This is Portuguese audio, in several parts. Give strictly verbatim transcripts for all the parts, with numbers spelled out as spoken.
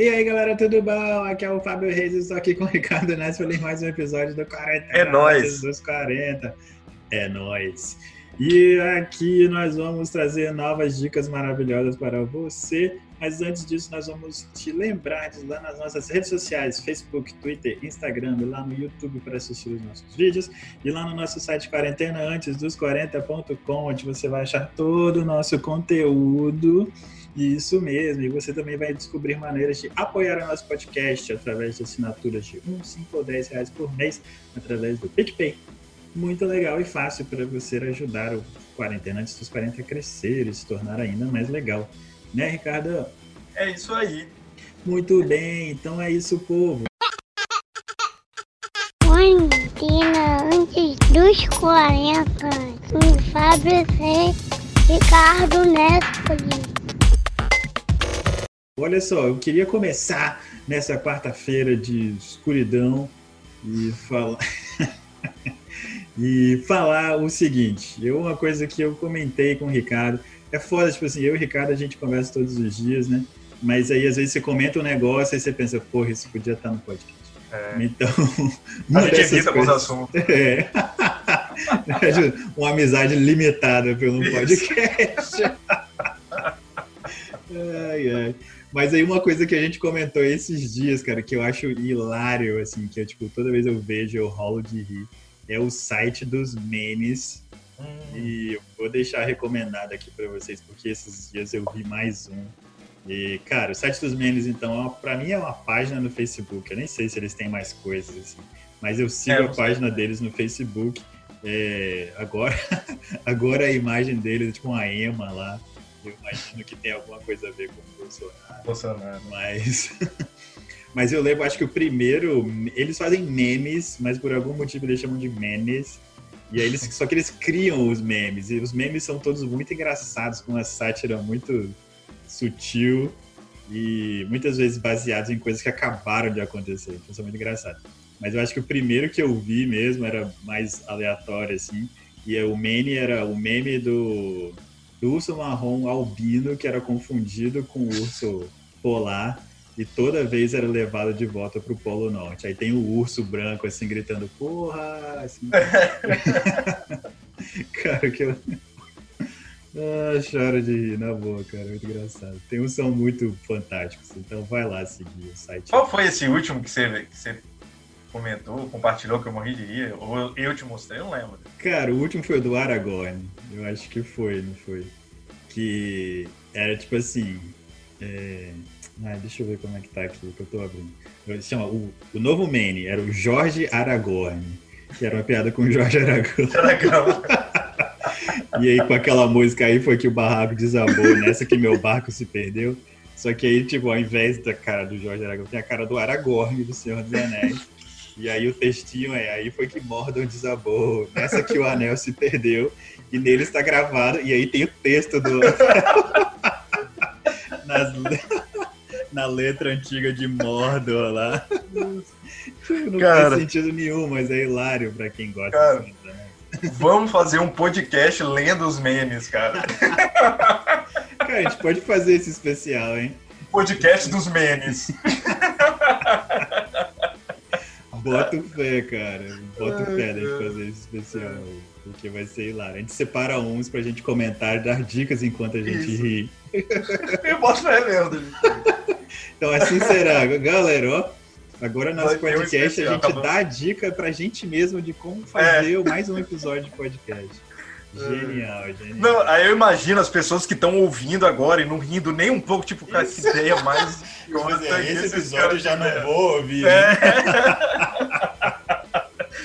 E aí, galera, tudo bom? Aqui é o Fábio Reis, estou aqui com o Ricardo Neto em mais um episódio do Quarentena Antes dos quarenta. É nóis! E aqui nós vamos trazer novas dicas maravilhosas para você. Mas antes disso, nós vamos te lembrar de ir lá nas nossas redes sociais, Facebook, Twitter, Instagram, e lá no YouTube para assistir os nossos vídeos. E lá no nosso site quarentena antes dos quarenta ponto com, onde você vai achar todo o nosso conteúdo. Isso mesmo, e você também vai descobrir maneiras de apoiar o nosso podcast através de assinaturas de um, cinco ou dez reais por mês, através do PicPay. Muito legal e fácil para você ajudar o Quarentena Antes dos quarenta a crescer e se tornar ainda mais legal. Né, Ricardo? É isso aí. Muito bem, então é isso, povo. Quarentena Antes dos quarenta, com Fábio Reis, Ricardo Neto. Olha só, eu queria começar nessa quarta-feira de escuridão e falar, e falar o seguinte. Eu, uma coisa que eu comentei com o Ricardo, é foda, tipo assim, eu e o Ricardo a gente conversa todos os dias, né? Mas aí às vezes você comenta um negócio e você pensa, porra, isso podia estar no podcast. É. Então, a gente evita com os assuntos. É. Uma amizade limitada pelo isso. Podcast. Ai, ai. Mas aí uma coisa que a gente comentou esses dias, cara, que eu acho hilário, assim, que eu, tipo, toda vez eu vejo, eu rolo de rir, é o site dos memes. Hum. E eu vou deixar recomendado aqui pra vocês, porque esses dias eu vi mais um. E, cara, o site dos memes, então, pra mim é uma página no Facebook. Eu nem sei se eles têm mais coisas, assim. Mas eu sigo é, eu a página deles no Facebook. É, agora, agora a imagem deles é tipo uma ema lá. Eu imagino que tem alguma coisa a ver com o Bolsonaro. Bolsonaro. Mas, mas eu lembro, acho que o primeiro... Eles fazem memes, mas por algum motivo eles chamam de memes. E aí eles, só que eles criam os memes. E os memes são todos muito engraçados, com uma sátira muito sutil. E muitas vezes baseados em coisas que acabaram de acontecer. Então são muito engraçados. Mas eu acho que o primeiro que eu vi mesmo era mais aleatório, assim. E o meme era o meme do... do urso marrom albino, que era confundido com o urso polar e toda vez era levado de volta pro Polo Norte. Aí tem o urso branco, assim, gritando, porra! Assim. Cara, que eu... ah, choro de rir, na boa, cara. Muito engraçado. Tem uns são muito fantásticos, então vai lá seguir o site. Qual foi esse último que você... Que você... comentou, compartilhou, que eu morri de rir, ou eu te mostrei, eu não lembro. Cara, o último foi o do Aragorn, eu acho que foi, não foi? Que era tipo assim... É... Ah, deixa eu ver como é que tá aqui, que eu tô abrindo. Eu, chama, o, o novo meme era o Jorge Aragorn, que era uma piada com o Jorge Aragão. Aragão. E aí com aquela música aí foi que o barraco desabou, nessa que meu barco se perdeu. Só que aí, tipo, ao invés da cara do Jorge Aragão, tem a cara do Aragorn, do Senhor dos Anéis. E aí o textinho é, aí foi que Mordor desabou, nessa que o anel se perdeu, e nele está gravado, e aí tem o texto do Nas... na letra antiga de Mordor lá. Não cara, faz sentido nenhum, mas é hilário pra quem gosta. Cara, assim, né? Vamos fazer um podcast lendo os memes, cara. Cara, a gente pode fazer esse especial, hein? Podcast dos memes. Bota o fé, cara. Bota o fé da gente fazer esse especial. Porque vai ser hilário. A gente separa uns pra gente comentar e dar dicas enquanto a gente isso. ri. Eu boto fé mesmo. Então assim será. Galera, ó. Agora no nosso podcast a gente dá a dica pra gente mesmo de como fazer é. mais um episódio de podcast. Genial, genial. Não, aí eu imagino as pessoas que estão ouvindo agora e não rindo nem um pouco, tipo, cara, que ideia mais... é, esse episódio já não vou ouvir. É.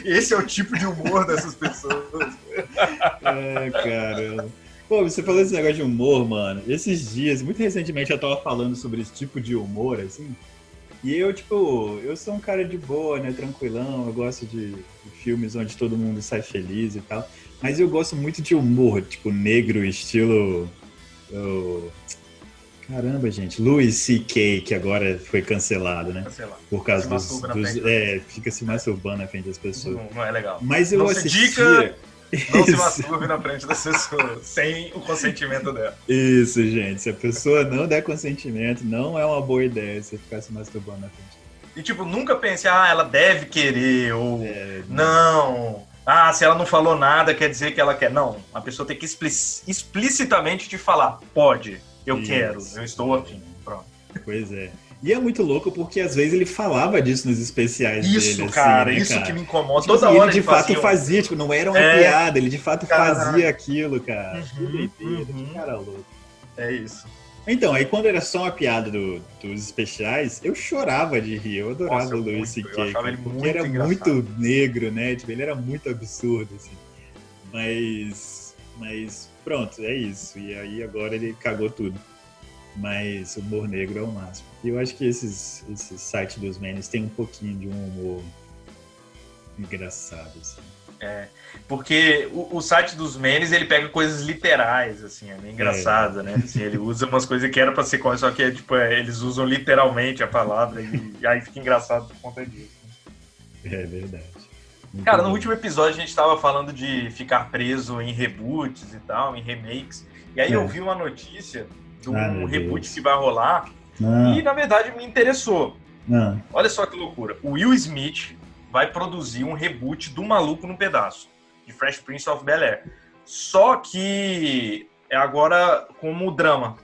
Esse é o tipo de humor dessas pessoas. É, caramba. Pô, você falou esse negócio de humor, mano. Esses dias, muito recentemente, eu tava falando sobre esse tipo de humor, assim. E eu, tipo, eu sou um cara de boa, né, tranquilão, eu gosto de, de filmes onde todo mundo sai feliz e tal, mas eu gosto muito de humor, tipo, negro, estilo... Oh, caramba, gente, Louis C K, que agora foi cancelado, né, cancelado. Por causa dos... dos é, fica se masturbando na frente das pessoas. Não, não é legal. Mas eu não assistia... Dica, Não se masturbe na frente das pessoas, sem o consentimento dela. Isso, gente. Se a pessoa não der consentimento, não é uma boa ideia você ficar se masturbando na frente. E, tipo, nunca pense, ah, ela deve querer, ou é, não. Ah, se ela não falou nada, quer dizer que ela quer. Não, a pessoa tem que explicitamente te falar, pode, eu Isso. quero, eu estou afim. Pronto. Pois é. E é muito louco porque às vezes ele falava disso nos especiais isso, dele. Isso, cara, assim, né, isso cara? que me incomoda. Tipo, toda ele hora de ele fato fazia, fazia, tipo, não era uma é... piada, ele de fato Caramba. fazia aquilo, cara. Uhum, que doideira, uhum. que cara louco. É isso. Então, aí quando era só uma piada do, dos especiais, eu chorava de rir, eu adorava Nossa, eu o Louis C K, porque muito era engraçado. muito negro, né? Tipo, ele era muito absurdo, assim. Mas, mas pronto, é isso. E aí agora ele cagou tudo. Mas o humor negro é o máximo. E eu acho que esses, esses sites dos memes tem um pouquinho de um humor engraçado, assim. É, porque o, o site dos memes, ele pega coisas literais, assim, é meio engraçado, é. né? Assim, ele usa umas coisas que era pra ser coisa, só que tipo, é, eles usam literalmente a palavra e, e aí fica engraçado por conta disso. É verdade. Muito Cara, bom. No último episódio a gente tava falando de ficar preso em reboots e tal, em remakes, e aí é. eu vi uma notícia... do ah, reboot Deus. que vai rolar, ah. e na verdade me interessou. Ah. Olha só que loucura. O Will Smith vai produzir um reboot do Maluco no Pedaço, de Fresh Prince of Bel-Air. Só que é agora como drama.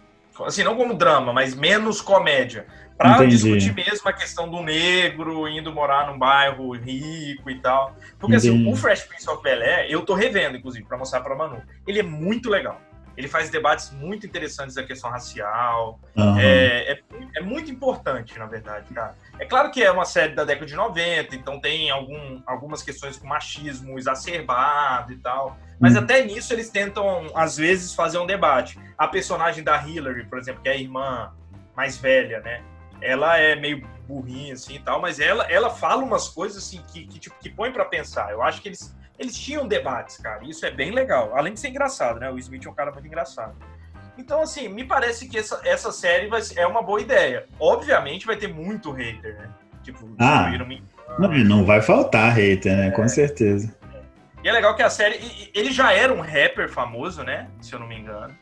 Assim, não como drama, mas menos comédia. Pra Entendi. discutir mesmo a questão do negro indo morar num bairro rico e tal. Porque Entendi. assim, o Fresh Prince of Bel-Air, eu tô revendo, inclusive, pra mostrar pra Manu. Ele é muito legal. Ele faz debates muito interessantes da questão racial. Uhum. É, é, é muito importante, na verdade, cara. É claro que é uma série da década de noventa, então tem algum, algumas questões com machismo exacerbado e tal. Mas uhum. até nisso eles tentam, às vezes, fazer um debate. A personagem da Hillary, por exemplo, que é a irmã mais velha, né? Ela é meio burrinha, assim, e tal. Mas ela, ela fala umas coisas, assim, que, que, tipo, que põe pra pensar. Eu acho que eles... Eles tinham debates, cara, isso é bem legal. Além de ser engraçado, né? O Smith é um cara muito engraçado. Então, assim, me parece que essa, essa série vai, é uma boa ideia. Obviamente vai ter muito hater, né? Tipo, ah, me... não, não vai faltar hater, né? É, com certeza. É. E é legal que a série... Ele já era um rapper famoso, né? Se eu não me engano.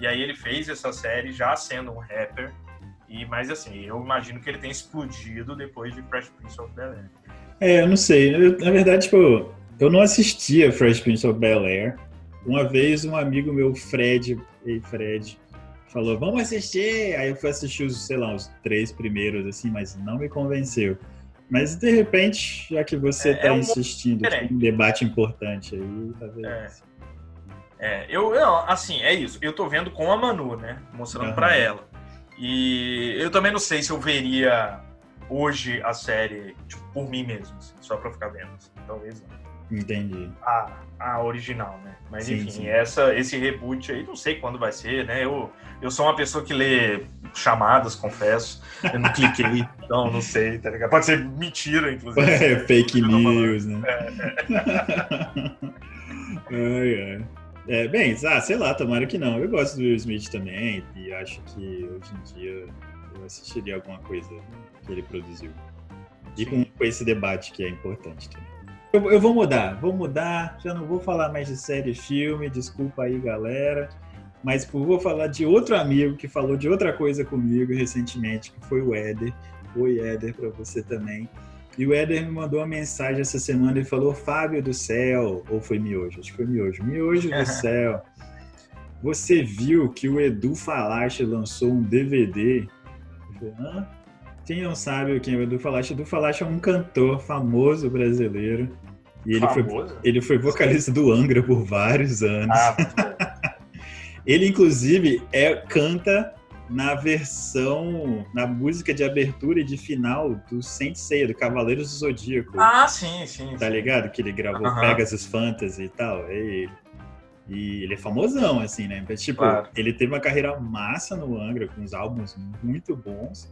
E aí ele fez essa série já sendo um rapper. E, mas, assim, eu imagino que ele tenha explodido depois de Fresh Prince of Bel-Air. É, eu não sei. Eu, na verdade, tipo... Eu não assistia Fresh Prince of Bel-Air. Uma vez um amigo meu, Fred, ei Fred, falou, vamos assistir. Aí eu fui assistir os, sei lá, os três primeiros, assim, mas não me convenceu. Mas de repente, já que você tá é, é um insistindo, tem um debate importante aí, tá vendo? É, é eu, eu, assim, é isso. Eu tô vendo com a Manu, né? Mostrando uhum. pra ela. E eu também não sei se eu veria hoje a série, tipo, por mim mesmo, assim, só pra ficar vendo. Assim, talvez não. Entendi. A, a original, né? Mas sim, enfim, sim. Essa, esse reboot aí, não sei quando vai ser, né? Eu, eu sou uma pessoa que lê chamadas, confesso. Eu não cliquei, então não sei, tá ligado? Pode ser mentira, inclusive. É, fake news, né? É. é, é. é bem, ah, sei lá, tomara que não. Eu gosto do Will Smith também e acho que hoje em dia eu assistiria alguma coisa que ele produziu. E com, com esse debate que é importante também. Eu, eu vou mudar, vou mudar, já não vou falar mais de série e filme, desculpa aí, galera, mas vou falar de outro amigo que falou de outra coisa comigo recentemente, que foi o Éder. Oi, Éder, pra você também. E o Éder me mandou uma mensagem essa semana e falou, Fábio do céu, ou foi Miojo, acho que foi Miojo, Miojo do céu, você viu que o Edu Falaschi lançou um D V D? Eu falei, hã? Quem não sabe quem é o Edu Falaschi? O Edu Falaschi é um cantor famoso brasileiro. E ele, famoso? Foi, ele foi vocalista do Angra por vários anos. Ah, ele, inclusive, é, canta na versão, na música de abertura e de final do Saint Seiya, do Cavaleiros do Zodíaco. Ah, sim, sim. Tá sim. ligado? Que ele gravou uh-huh. Pegasus Fantasy e tal. É ele. E ele é famosão, assim, né? Tipo, claro. Ele teve uma carreira massa no Angra, com uns álbuns muito bons.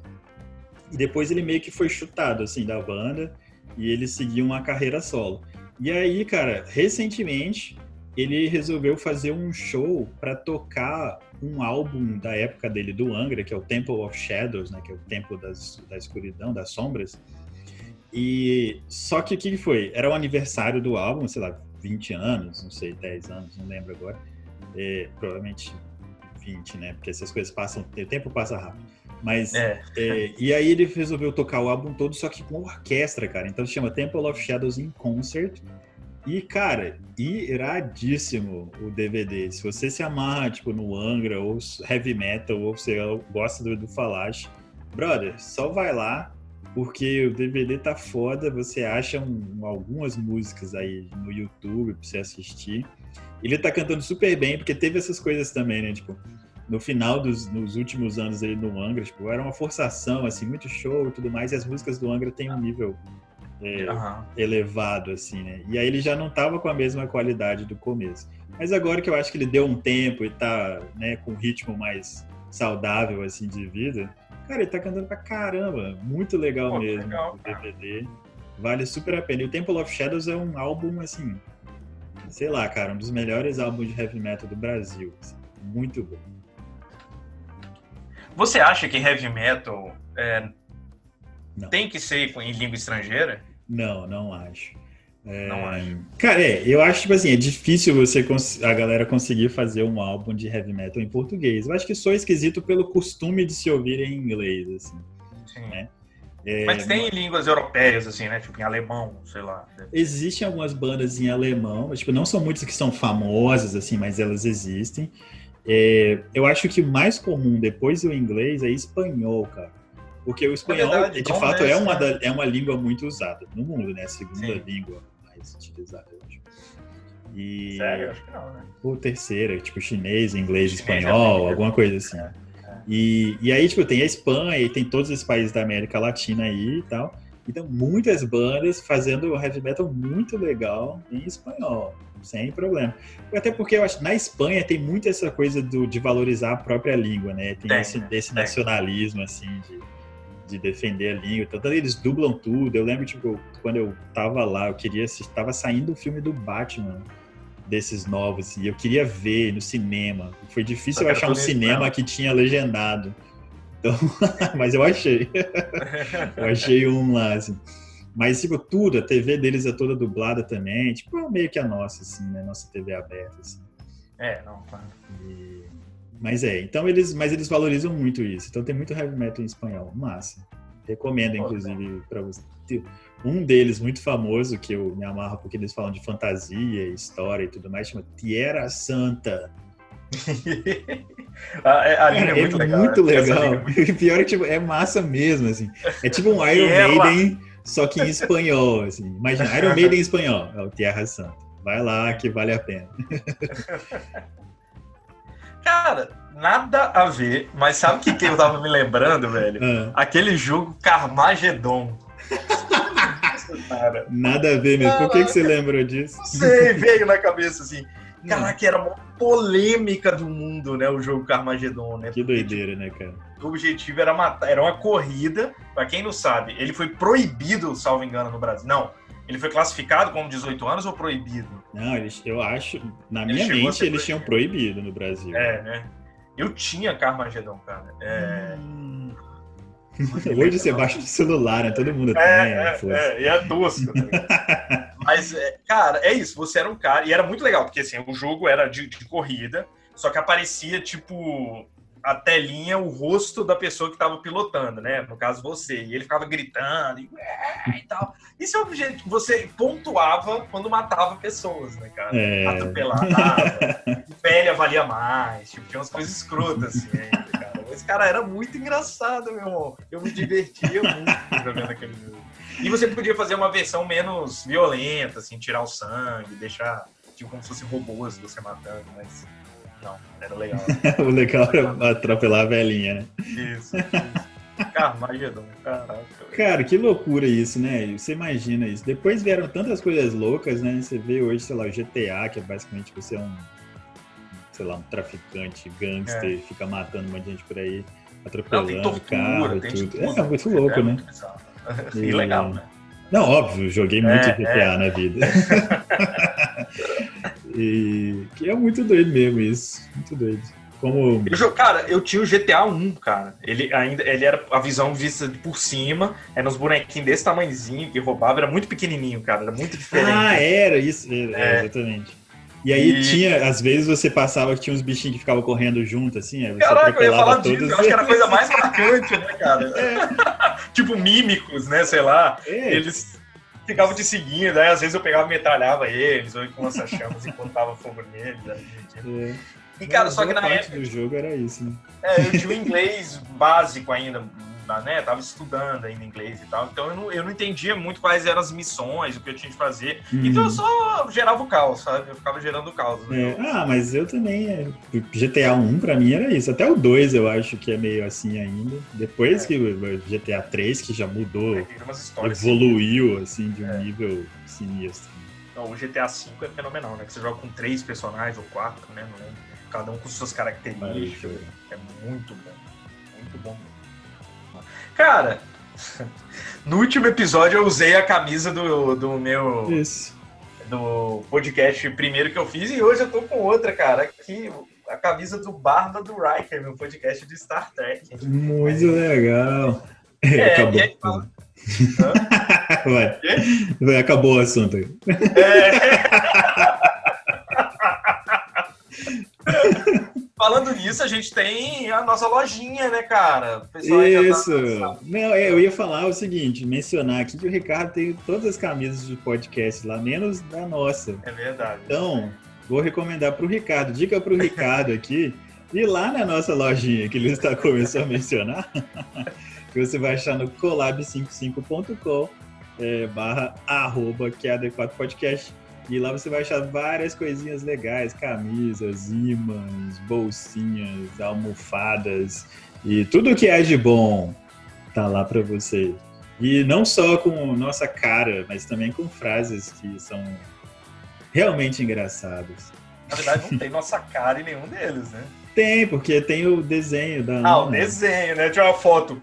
E depois ele meio que foi chutado, assim, da banda, e ele seguiu uma carreira solo. E aí, cara, recentemente, ele resolveu fazer um show para tocar um álbum da época dele, do Angra, que é o Temple of Shadows, né, que é o Templo das, da Escuridão, das Sombras. E só que o que foi? Era o aniversário do álbum, sei lá, vinte anos, não sei, dez anos, não lembro agora, é, provavelmente vinte, né? Porque essas coisas passam, o tempo passa rápido. Mas, é. É, e aí ele resolveu tocar o álbum todo, só que com orquestra, cara. Então se chama Temple of Shadows in Concert. E, cara, iradíssimo o D V D. Se você se amarra, tipo, no Angra, ou Heavy Metal, ou você gosta do Edu Falaschi, brother, só vai lá, porque o D V D tá foda. Você acha um, algumas músicas aí no YouTube pra você assistir. Ele tá cantando super bem, porque teve essas coisas também, né? Tipo, no final dos nos últimos anos aí no Angra, tipo, era uma forçação, assim, muito show e tudo mais. E as músicas do Angra têm um nível... É, uhum. elevado, assim, né? E aí ele já não tava com a mesma qualidade do começo. Mas agora que eu acho que ele deu um tempo e tá, né, com um ritmo mais saudável, assim, de vida, cara, ele tá cantando pra caramba. Muito legal. Pô, mesmo. Legal, o D V D. Vale super a pena. E o Temple of Shadows é um álbum, assim, sei lá, cara, um dos melhores álbuns de heavy metal do Brasil. Assim, muito bom. Você acha que heavy metal é... tem que ser em língua estrangeira? Não, não acho. É... Não acho. Cara, é, eu acho, tipo assim, é difícil você cons- a galera conseguir fazer um álbum de heavy metal em português. Eu acho que sou esquisito pelo costume de se ouvir em inglês, assim. Sim. Né? É, mas tem mas... línguas europeias, assim, né? Tipo, em alemão, sei lá. Existem algumas bandas em alemão, mas, tipo, não são muitas que são famosas, assim, mas elas existem. É, eu acho que o mais comum depois do inglês é espanhol, cara. Porque o espanhol, é verdade, de fato, é uma, da, é uma língua muito usada no mundo, né? A segunda Sim. língua mais utilizada, eu acho. E... Sério? Eu acho que não, né? Ou terceira, tipo chinês, inglês, chinês, espanhol, é alguma coisa assim. É. E, e aí, tipo, tem a Espanha e tem todos os países da América Latina aí e tal. Então, muitas bandas fazendo heavy metal muito legal em espanhol, sem problema. Até porque eu acho que na Espanha tem muito essa coisa do, de valorizar a própria língua, né? Tem, tem esse, esse tem. nacionalismo, assim, de... de defender a língua, tanto eles dublam tudo. Eu lembro, tipo, quando eu tava lá, eu queria assistir, tava saindo o filme do Batman, desses novos, assim, e eu queria ver no cinema. Foi difícil eu achar um cinema que tinha legendado, então, mas eu achei. eu achei um lá, assim. Mas, tipo, tudo, a T V deles é toda dublada também, tipo, meio que a nossa, assim, né, nossa T V aberta, assim. É, não, claro. E... Mas é, então eles, mas eles valorizam muito isso. Então tem muito heavy metal em espanhol, massa. Recomendo, inclusive, para você. Um deles muito famoso, que eu me amarro porque eles falam de fantasia, história e tudo mais, chama Tierra Santa. a, a linha é, é muito legal. Muito legal. legal. E pior é que tipo, é massa mesmo, assim. É tipo um Iron Maiden, só que em espanhol, assim. Imagina, Iron Maiden em espanhol, é o Tierra Santa. Vai lá que vale a pena. Cara, nada a ver, mas sabe o que eu tava me lembrando, velho? Uhum. Aquele jogo Carmageddon. Nossa, nada a ver mesmo. Caraca, por que, que você lembrou disso? Não sei, veio na cabeça assim. Caraca, era uma polêmica do mundo, né? O jogo Carmageddon, né? Que doideira, né, cara? O objetivo era matar, era uma corrida, pra quem não sabe, ele foi proibido, salvo engano, no Brasil. Não. Ele foi classificado como dezoito anos ou proibido? Não, eles, eu acho... Na minha mente, eles tinham proibido no Brasil. É, né? Eu tinha Carmageddon, cara. É... Hum... Hoje você baixa do celular, né? Todo mundo é, tem. É, é, é, e é tosco. Né? Mas, cara, é isso. Você era um cara... E era muito legal, porque assim, o jogo era de, de corrida, só que aparecia, tipo... a telinha, o rosto da pessoa que estava pilotando, né? No caso, você. E ele ficava gritando e, e tal. Isso é um jeito que você pontuava quando matava pessoas, né, cara? É. Atropelava, velha valia mais. Tipo, tinha umas coisas escrotas, assim, ainda, cara. Esse cara era muito engraçado, meu irmão. Eu me divertia muito jogando aquele jogo. E você podia fazer uma versão menos violenta, assim, tirar o sangue, deixar, tipo, como se fosse robôs você matando, mas... Não, era legal. O legal era atropelar a velhinha, né? Isso, isso. Carmageddon, caraca. Cara, que loucura isso, né? Você imagina isso. Depois vieram tantas coisas loucas, né? Você vê hoje, sei lá, o G T A, que é basicamente você é um, sei lá, um traficante, gangster, é. Fica matando um monte de gente por aí, atropelando. Não, tem tortura, carro, tem tudo. tudo. É, é muito louco, é, né? É muito e... legal, né? Não, óbvio, joguei muito é, G T A é. na vida. E que é muito doido mesmo isso, muito doido. Como... Eu, cara, eu tinha o G T A um, cara. Ele ainda ele era a visão vista de por cima, era uns bonequinhos desse tamanhozinho que roubava, era muito pequenininho, cara, era muito diferente. Ah, era isso, era, é. exatamente. E aí e... tinha, às vezes você passava que tinha uns bichinhos que ficavam correndo junto, assim, aí você Caraca, eu ia falar disso, eu acho que era a coisa mais marcante, né, cara? É. Tipo mímicos, né, sei lá, é. eles... ficava te seguindo, aí às vezes eu pegava e metralhava eles, ou com lança-chamas e contava fogo neles. Né? É. E cara, Mas só que na época... do jogo era isso, né? É, eu tinha o inglês básico ainda, né? Tava estudando ainda inglês e tal, então eu não, eu não entendia muito quais eram as missões, o que eu tinha de fazer, hum. então eu só gerava o caos, sabe? Eu ficava gerando o caos. Né? É. Ah, mas eu também, G T A um pra mim era isso, até o dois eu acho que é meio assim ainda, depois é. que o G T A três, que já mudou, é, evoluiu assim de um é. nível sinistro. Não, o G T A cinco é fenomenal, né? Que você joga com três personagens ou quatro, né? Não lembro. Cada um com suas características, Maravilha. é muito bom, muito bom mesmo. Cara, no último episódio eu usei a camisa do, do meu Isso. do podcast primeiro que eu fiz e hoje eu tô com outra, cara, que a camisa do Barba do Riker, meu podcast de Star Trek. Muito Mas... legal. É, acabou. E aí, fala... Vai. Vai, acabou o assunto aí. É... Falando nisso, a gente tem a nossa lojinha, né, cara? Pessoal, Isso. Tá... Não, é, eu ia falar o seguinte, mencionar aqui que o Ricardo tem todas as camisas de podcast lá, menos da nossa. É verdade. Então, é. vou recomendar para o Ricardo, dica para o Ricardo aqui, ir lá na nossa lojinha que ele está começando a mencionar, que você vai achar no colab cinquenta e cinco ponto com é, barra arroba que é adequado podcast. E lá você vai achar várias coisinhas legais, camisas, ímãs, bolsinhas, almofadas e tudo que é de bom tá lá para você. E não só com nossa cara, mas também com frases que são realmente engraçadas. Na verdade, não tem nossa cara em nenhum deles, né? Tem, porque tem o desenho da... Ah, o desenho, né? Tinha uma foto.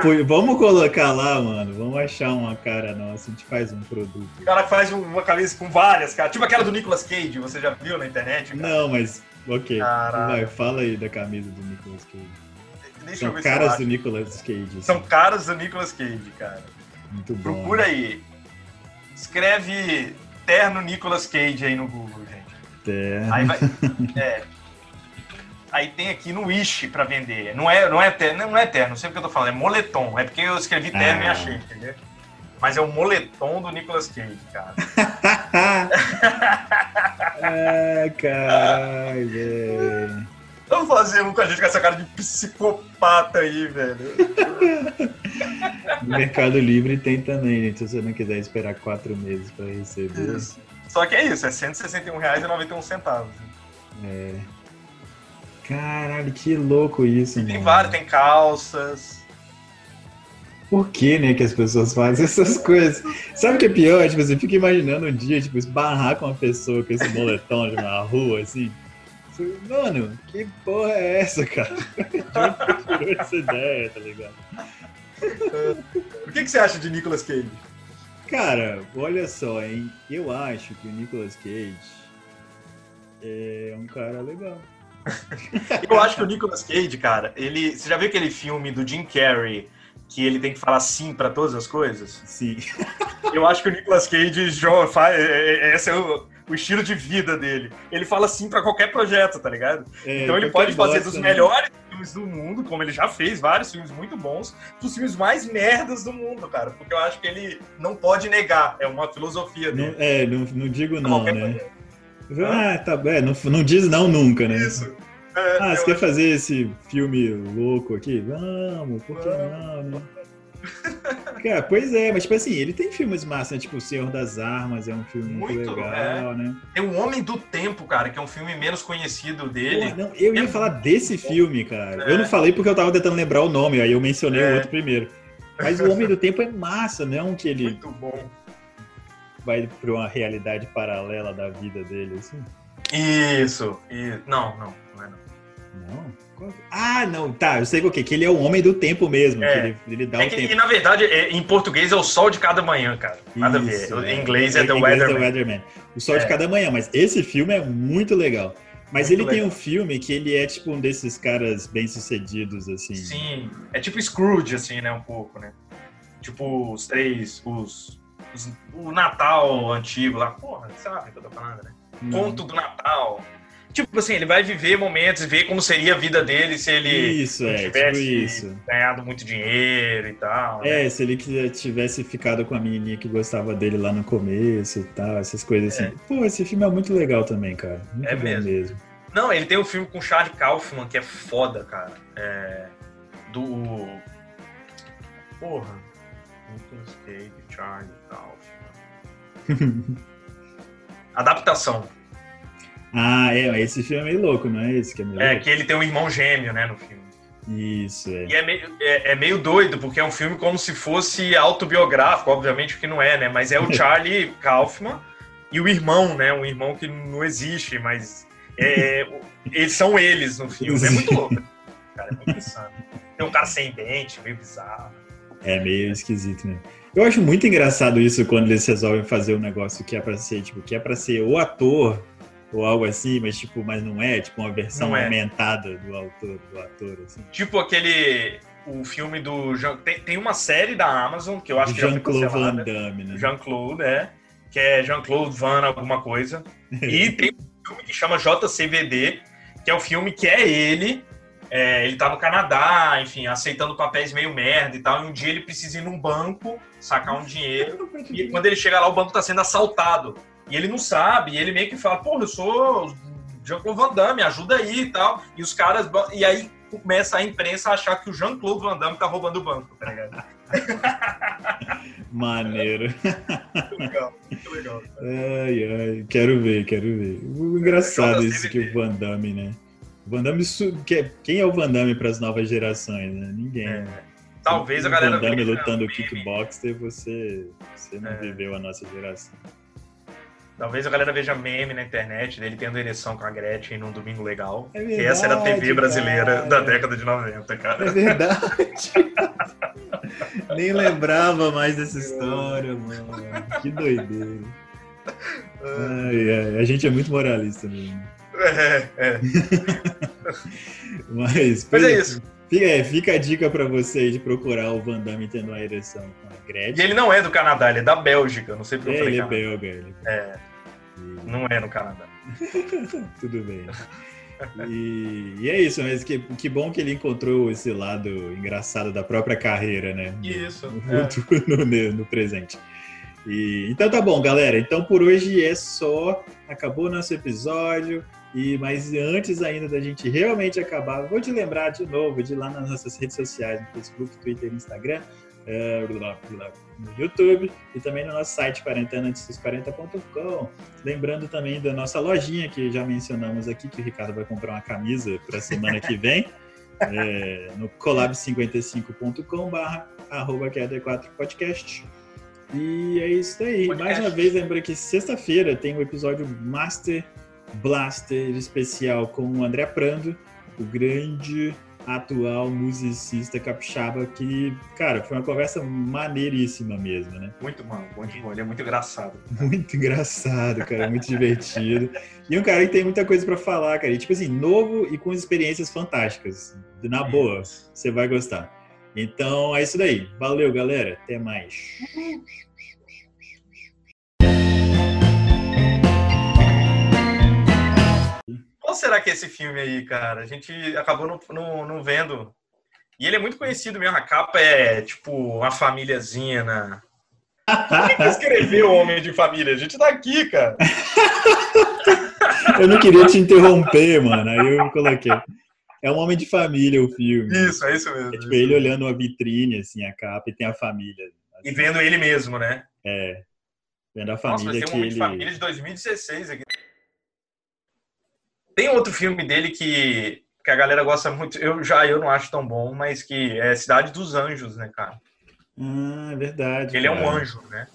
Pô, vamos colocar lá, mano. Vamos achar uma cara nossa. A gente faz um produto. O cara faz uma camisa com várias, cara. Tipo aquela do Nicolas Cage, você já viu na internet? Cara? Não, mas... Ok. Caralho. Vai, fala aí da camisa do Nicolas Cage. Deixa São eu ver caras eu do Nicolas Cage. São assim. caras do Nicolas Cage, cara. Muito bom. Procura aí. Escreve terno Nicolas Cage aí no Google, gente. Terno. Aí vai... É... Aí tem aqui no Wish pra vender. Não é, não é terno, não é terno, não sei porque eu tô falando, é moletom. É porque eu escrevi terno ah. e achei, entendeu? Mas é o moletom do Nicolas Cage, cara. Ah, caralho, velho. Vamos fazer um com a gente com essa cara de psicopata aí, velho. Mercado Livre tem também, gente. Se você não quiser esperar quatro meses pra receber. Isso. Só que é isso, é cento e sessenta e um reais e noventa e um centavos. É... Caralho, que louco isso, mano. Tem vários, tem calças. Por que, né, que as pessoas fazem essas coisas? Sabe o que é pior? Tipo, você fica imaginando um dia, tipo, esbarrar com uma pessoa com esse moletom de uma rua, assim. Mano, que porra é essa, cara? Eu tirou essa ideia, tá ligado? O que, que você acha de Nicolas Cage? Cara, olha só, hein. Eu acho que o Nicolas Cage é um cara legal. Eu acho que o Nicolas Cage, cara, ele... Você já viu aquele filme do Jim Carrey que ele tem que falar sim pra todas as coisas? Sim. Eu acho que o Nicolas Cage, esse é o, o estilo de vida dele. Ele fala sim pra qualquer projeto, tá ligado? É, então ele pode fazer gosta, dos né? melhores filmes do mundo, como ele já fez vários filmes muito bons, dos filmes mais merdas do mundo, cara. Porque eu acho que ele não pode negar. É uma filosofia dele. Não, é, não, não digo não, né? Projeto. Ah, tá bem, é, não, não diz não nunca, né? Isso. É, ah, você quer acho... fazer esse filme louco aqui? Vamos, por que não, né? Cara, pois é, mas tipo assim, ele tem filmes massa, né? Tipo O Senhor das Armas é um filme muito, muito legal, é. né? Tem O Homem do Tempo, cara, que é um filme menos conhecido dele. Pô, não, eu ia é... falar desse filme, cara. É. Eu não falei porque eu tava tentando lembrar o nome, aí eu mencionei é. o outro primeiro. Mas O Homem do Tempo é massa, não que ele... Muito bom. Vai para uma realidade paralela da vida dele, assim? Isso. E... Não, não. Não é não. Não? Ah, não, tá, eu sei o que, que ele é o homem do tempo mesmo. É. Que ele, ele dá é o que, tempo. E na verdade, em português é o sol de cada manhã, cara. Nada Isso, a ver. É. Em inglês é, é The Weatherman. É Weatherman. O sol é. de cada manhã, mas esse filme é muito legal. Mas muito ele legal. Tem um filme que ele é tipo um desses caras bem-sucedidos, assim. Sim, é tipo Scrooge, assim, né, um pouco, né? Tipo os três, os, os o Natal antigo lá, porra, sabe o que eu tô falando, né? Hum. Conto do Natal. Tipo assim, ele vai viver momentos e ver como seria a vida dele se ele isso, é, tivesse tipo isso. ganhado muito dinheiro e tal. É, né? Se ele tivesse ficado com a menininha que gostava dele lá no começo e tal, essas coisas é. assim. Pô, esse filme é muito legal também, cara. Muito é mesmo. mesmo. Não, ele tem um filme com o Charlie Kaufman que é foda, cara. É, do... Porra. Nicolas Cage, Charlie Kaufman. Adaptação. Ah, é, esse filme é meio louco, não é esse que é meio É, louco? Que ele tem um irmão gêmeo, né, no filme. Isso, é. E é meio, é, é meio doido, porque é um filme como se fosse autobiográfico, obviamente, que não é, né? Mas é o Charlie Kaufman e o irmão, né? Um irmão que não existe, mas é, eles são eles no filme. É muito louco. Cara, é muito insano. Tem um cara sem dente, meio bizarro. É meio esquisito, né? Eu acho muito engraçado isso quando eles resolvem fazer um negócio que é pra ser, tipo, que é pra ser o ator... ou algo assim, mas tipo, mas não é, tipo uma versão é. aumentada do autor, do ator, assim. Tipo aquele, o filme do Jean, tem, tem uma série da Amazon que eu acho que já foi cancelada. Jean-Claude Van Damme, né? Jean-Claude, é, que é Jean-Claude Van alguma coisa. E tem um filme que chama J C V D, que é um filme que é ele, é, ele tá no Canadá, enfim, aceitando papéis meio merda e tal, e um dia ele precisa ir num banco, sacar um dinheiro, e quando ele chega lá o banco tá sendo assaltado. E ele não sabe, e ele meio que fala, porra, eu sou Jean-Claude Van Damme, ajuda aí e tal. E os caras... E aí começa a imprensa a achar que o Jean-Claude Van Damme tá roubando o banco, tá ligado? Maneiro. Muito legal, muito legal. Ai, ai, quero ver, quero ver. Engraçado é, isso que o Van Damme, né? O Van Damme... Quem é o Van Damme pras novas gerações, né? Ninguém, é. né? Talvez o a galera... O Van Damme lutando o kickboxer, você, você não é. viveu a nossa geração. Talvez a galera veja meme na internet dele tendo ereção com a Gretchen num domingo legal. É verdade, essa era a T V brasileira cara. da década de noventa, cara. É verdade. Nem lembrava mais dessa história, mano. Que doideira. Ai, ai. A gente é muito moralista mesmo. É, é. Mas, Mas é isso. Fica, fica a dica pra vocês de procurar o Van Damme tendo uma ereção com a Gretchen. E ele não é do Canadá, ele é da Bélgica. Não sei porque é, eu falei ele é belga. Ele é, é. E... não é no Canadá. Tudo bem. E, e é isso, mas que, que bom que ele encontrou esse lado engraçado da própria carreira, né? Isso. No, é. no, no, no presente. E, então tá bom, galera. Então por hoje é só. Acabou o nosso episódio. E, mas antes ainda da gente realmente acabar, vou te lembrar de novo de ir lá nas nossas redes sociais, no Facebook, Twitter, Instagram, no YouTube e também no nosso site quarentena antes dos quarenta ponto com. Lembrando também da nossa lojinha que já mencionamos aqui, que o Ricardo vai comprar uma camisa para a semana que vem, é, no colab cinquenta e cinco ponto com barra arroba Q D quatro podcast. E é isso aí. Podcast. Mais uma vez, lembra que sexta-feira tem o um episódio Master Blaster especial com o André Prando, o grande atual musicista capixaba, que, cara, foi uma conversa maneiríssima mesmo, né? Muito bom, bom de bom, ele é muito engraçado. Muito engraçado, cara, muito divertido. E um cara que tem muita coisa pra falar, cara, e, tipo assim, novo e com experiências fantásticas. Na boa, você vai gostar. Então, é isso daí. Valeu, galera. Até mais. Qual será que é esse filme aí, cara? A gente acabou não, não, não vendo. E ele é muito conhecido mesmo. A capa é, tipo, uma famíliazinha na... Por que que escreveu Homem de Família? A gente tá aqui, cara. Eu não queria te interromper, mano. Aí eu coloquei. É um Homem de Família o filme. Isso, é isso mesmo. É tipo ele olhando uma vitrine, assim, a capa, e tem a família. Assim. E vendo ele mesmo, né? É. Vendo a família. Nossa, mas tem um Homem de Família de dois mil e dezesseis aqui. Tem outro filme dele que, que a galera gosta muito, eu já eu não acho tão bom, mas que é Cidade dos Anjos, né, cara? Hum, é verdade. Ele cara. é um anjo, né?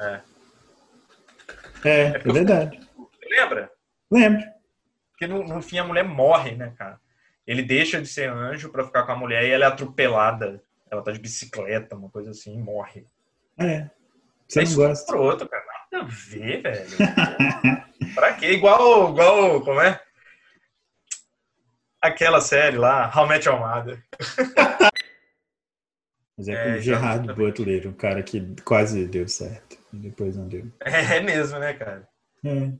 É, é, é, é verdade. Eu... Lembra? Lembro. Porque no, no fim a mulher morre, né, cara? Ele deixa de ser anjo pra ficar com a mulher e ela é atropelada. Ela tá de bicicleta, uma coisa assim, e morre. É. Você é não gosta. Pro outro, cara. Nada a ver, velho. Pra quê? Igual, igual, como é? Aquela série lá, How I Met Your Mother. Mas é com é, o Gerard Butler, um cara que quase deu certo. E depois não deu. É mesmo, né, cara? É.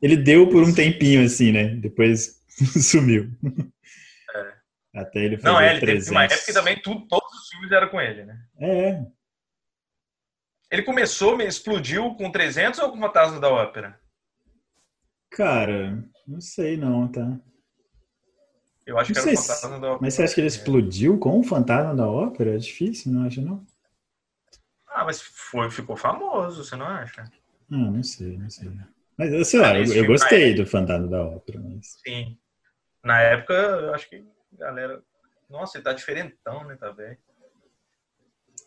Ele deu por um tempinho, assim, né? Depois sumiu. É. Até ele fazer não, é, ele trezentos. Teve uma época que também tudo, todos os filmes eram com ele, né? É. Ele começou, explodiu com trezentos ou com Fantasma da Ópera? Cara, não sei não, tá? Eu acho não que era o Fantasma se... da Ópera. Mas você acha que ele explodiu com o Fantasma da Ópera? É difícil, não acha não? Ah, mas foi, ficou famoso, você não acha? Não, não sei, não sei. Mas, sei lá, eu, eu gostei época... do Fantasma da Ópera. Mas... Sim. Na época, eu acho que a galera... Nossa, ele tá diferentão, né? Tá bem.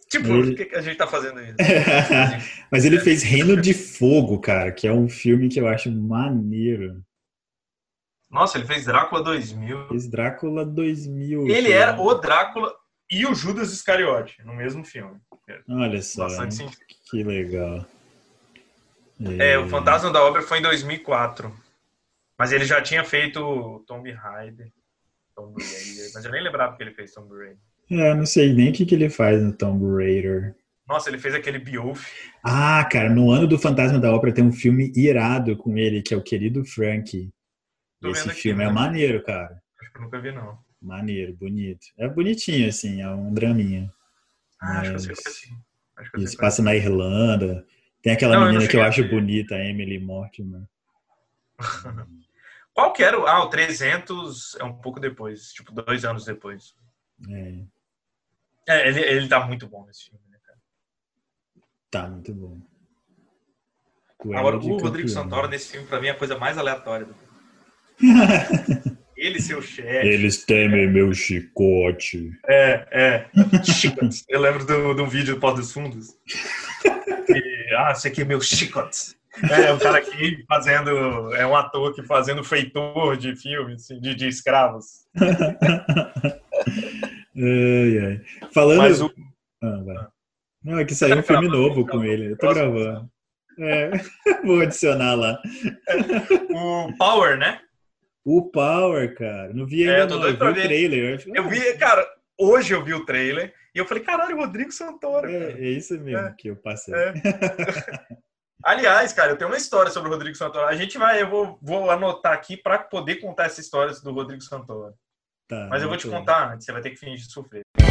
Tipo, ele... o que a gente tá fazendo isso? Mas ele fez Reino de Fogo, cara, que é um filme que eu acho maneiro. Nossa, ele fez Drácula dois mil. Fez Drácula dois mil. Ele cara. Era o Drácula e o Judas Iscariote no mesmo filme. Olha só, que legal. É, é, o Fantasma da Ópera foi em dois mil e quatro. Mas ele já tinha feito Tomb Raider. Tomb Raider. Mas eu nem lembrava que ele fez Tomb Raider. É, não sei nem o que, que ele faz no Tomb Raider. Nossa, ele fez aquele Beowulf. Ah, cara, no ano do Fantasma da Ópera tem um filme irado com ele, que é o Querido Frank. Tô Esse filme aqui, é né? maneiro, cara. Acho que eu nunca vi, não. Maneiro, bonito. É bonitinho, assim, é um draminha. Ah, mas... acho que eu sei que é assim. Acho que eu Isso sei passa que é. Na Irlanda. Tem aquela não, menina eu que eu acho bonita, a Emily Mortimer. Qual que era o... Ah, o trezentos é um pouco depois. Tipo, dois anos depois. É. É, ele, ele tá muito bom nesse filme, né, cara? Tá muito bom. Tu Agora, é o campeão. Rodrigo Santoro nesse filme, pra mim, é a coisa mais aleatória do mundo. Ele e seu chefe. Eles temem meu chicote. É, é. Eu lembro do, do vídeo do Pós dos Fundos. E, ah, esse aqui é meu chicote. É, um cara aqui fazendo. É um ator que fazendo feitor de filmes, de, de escravos. Ai, ai. Falando. Mas o... ah, vai. Não, é que saiu um filme novo com ele. Eu tô gravando. É. Vou adicionar lá. O Power, né? O Power, cara. Não vi ainda, é, eu não. Eu vi o trailer. Eu vi, cara, hoje eu vi o trailer e eu falei, caralho, Rodrigo Santoro. É, é isso mesmo é. que eu passei. É. Aliás, cara, eu tenho uma história sobre o Rodrigo Santoro. A gente vai, eu vou, vou anotar aqui pra poder contar essa história do Rodrigo Santoro. Tá, mas eu vou te contar antes, você vai ter que fingir de sofrer.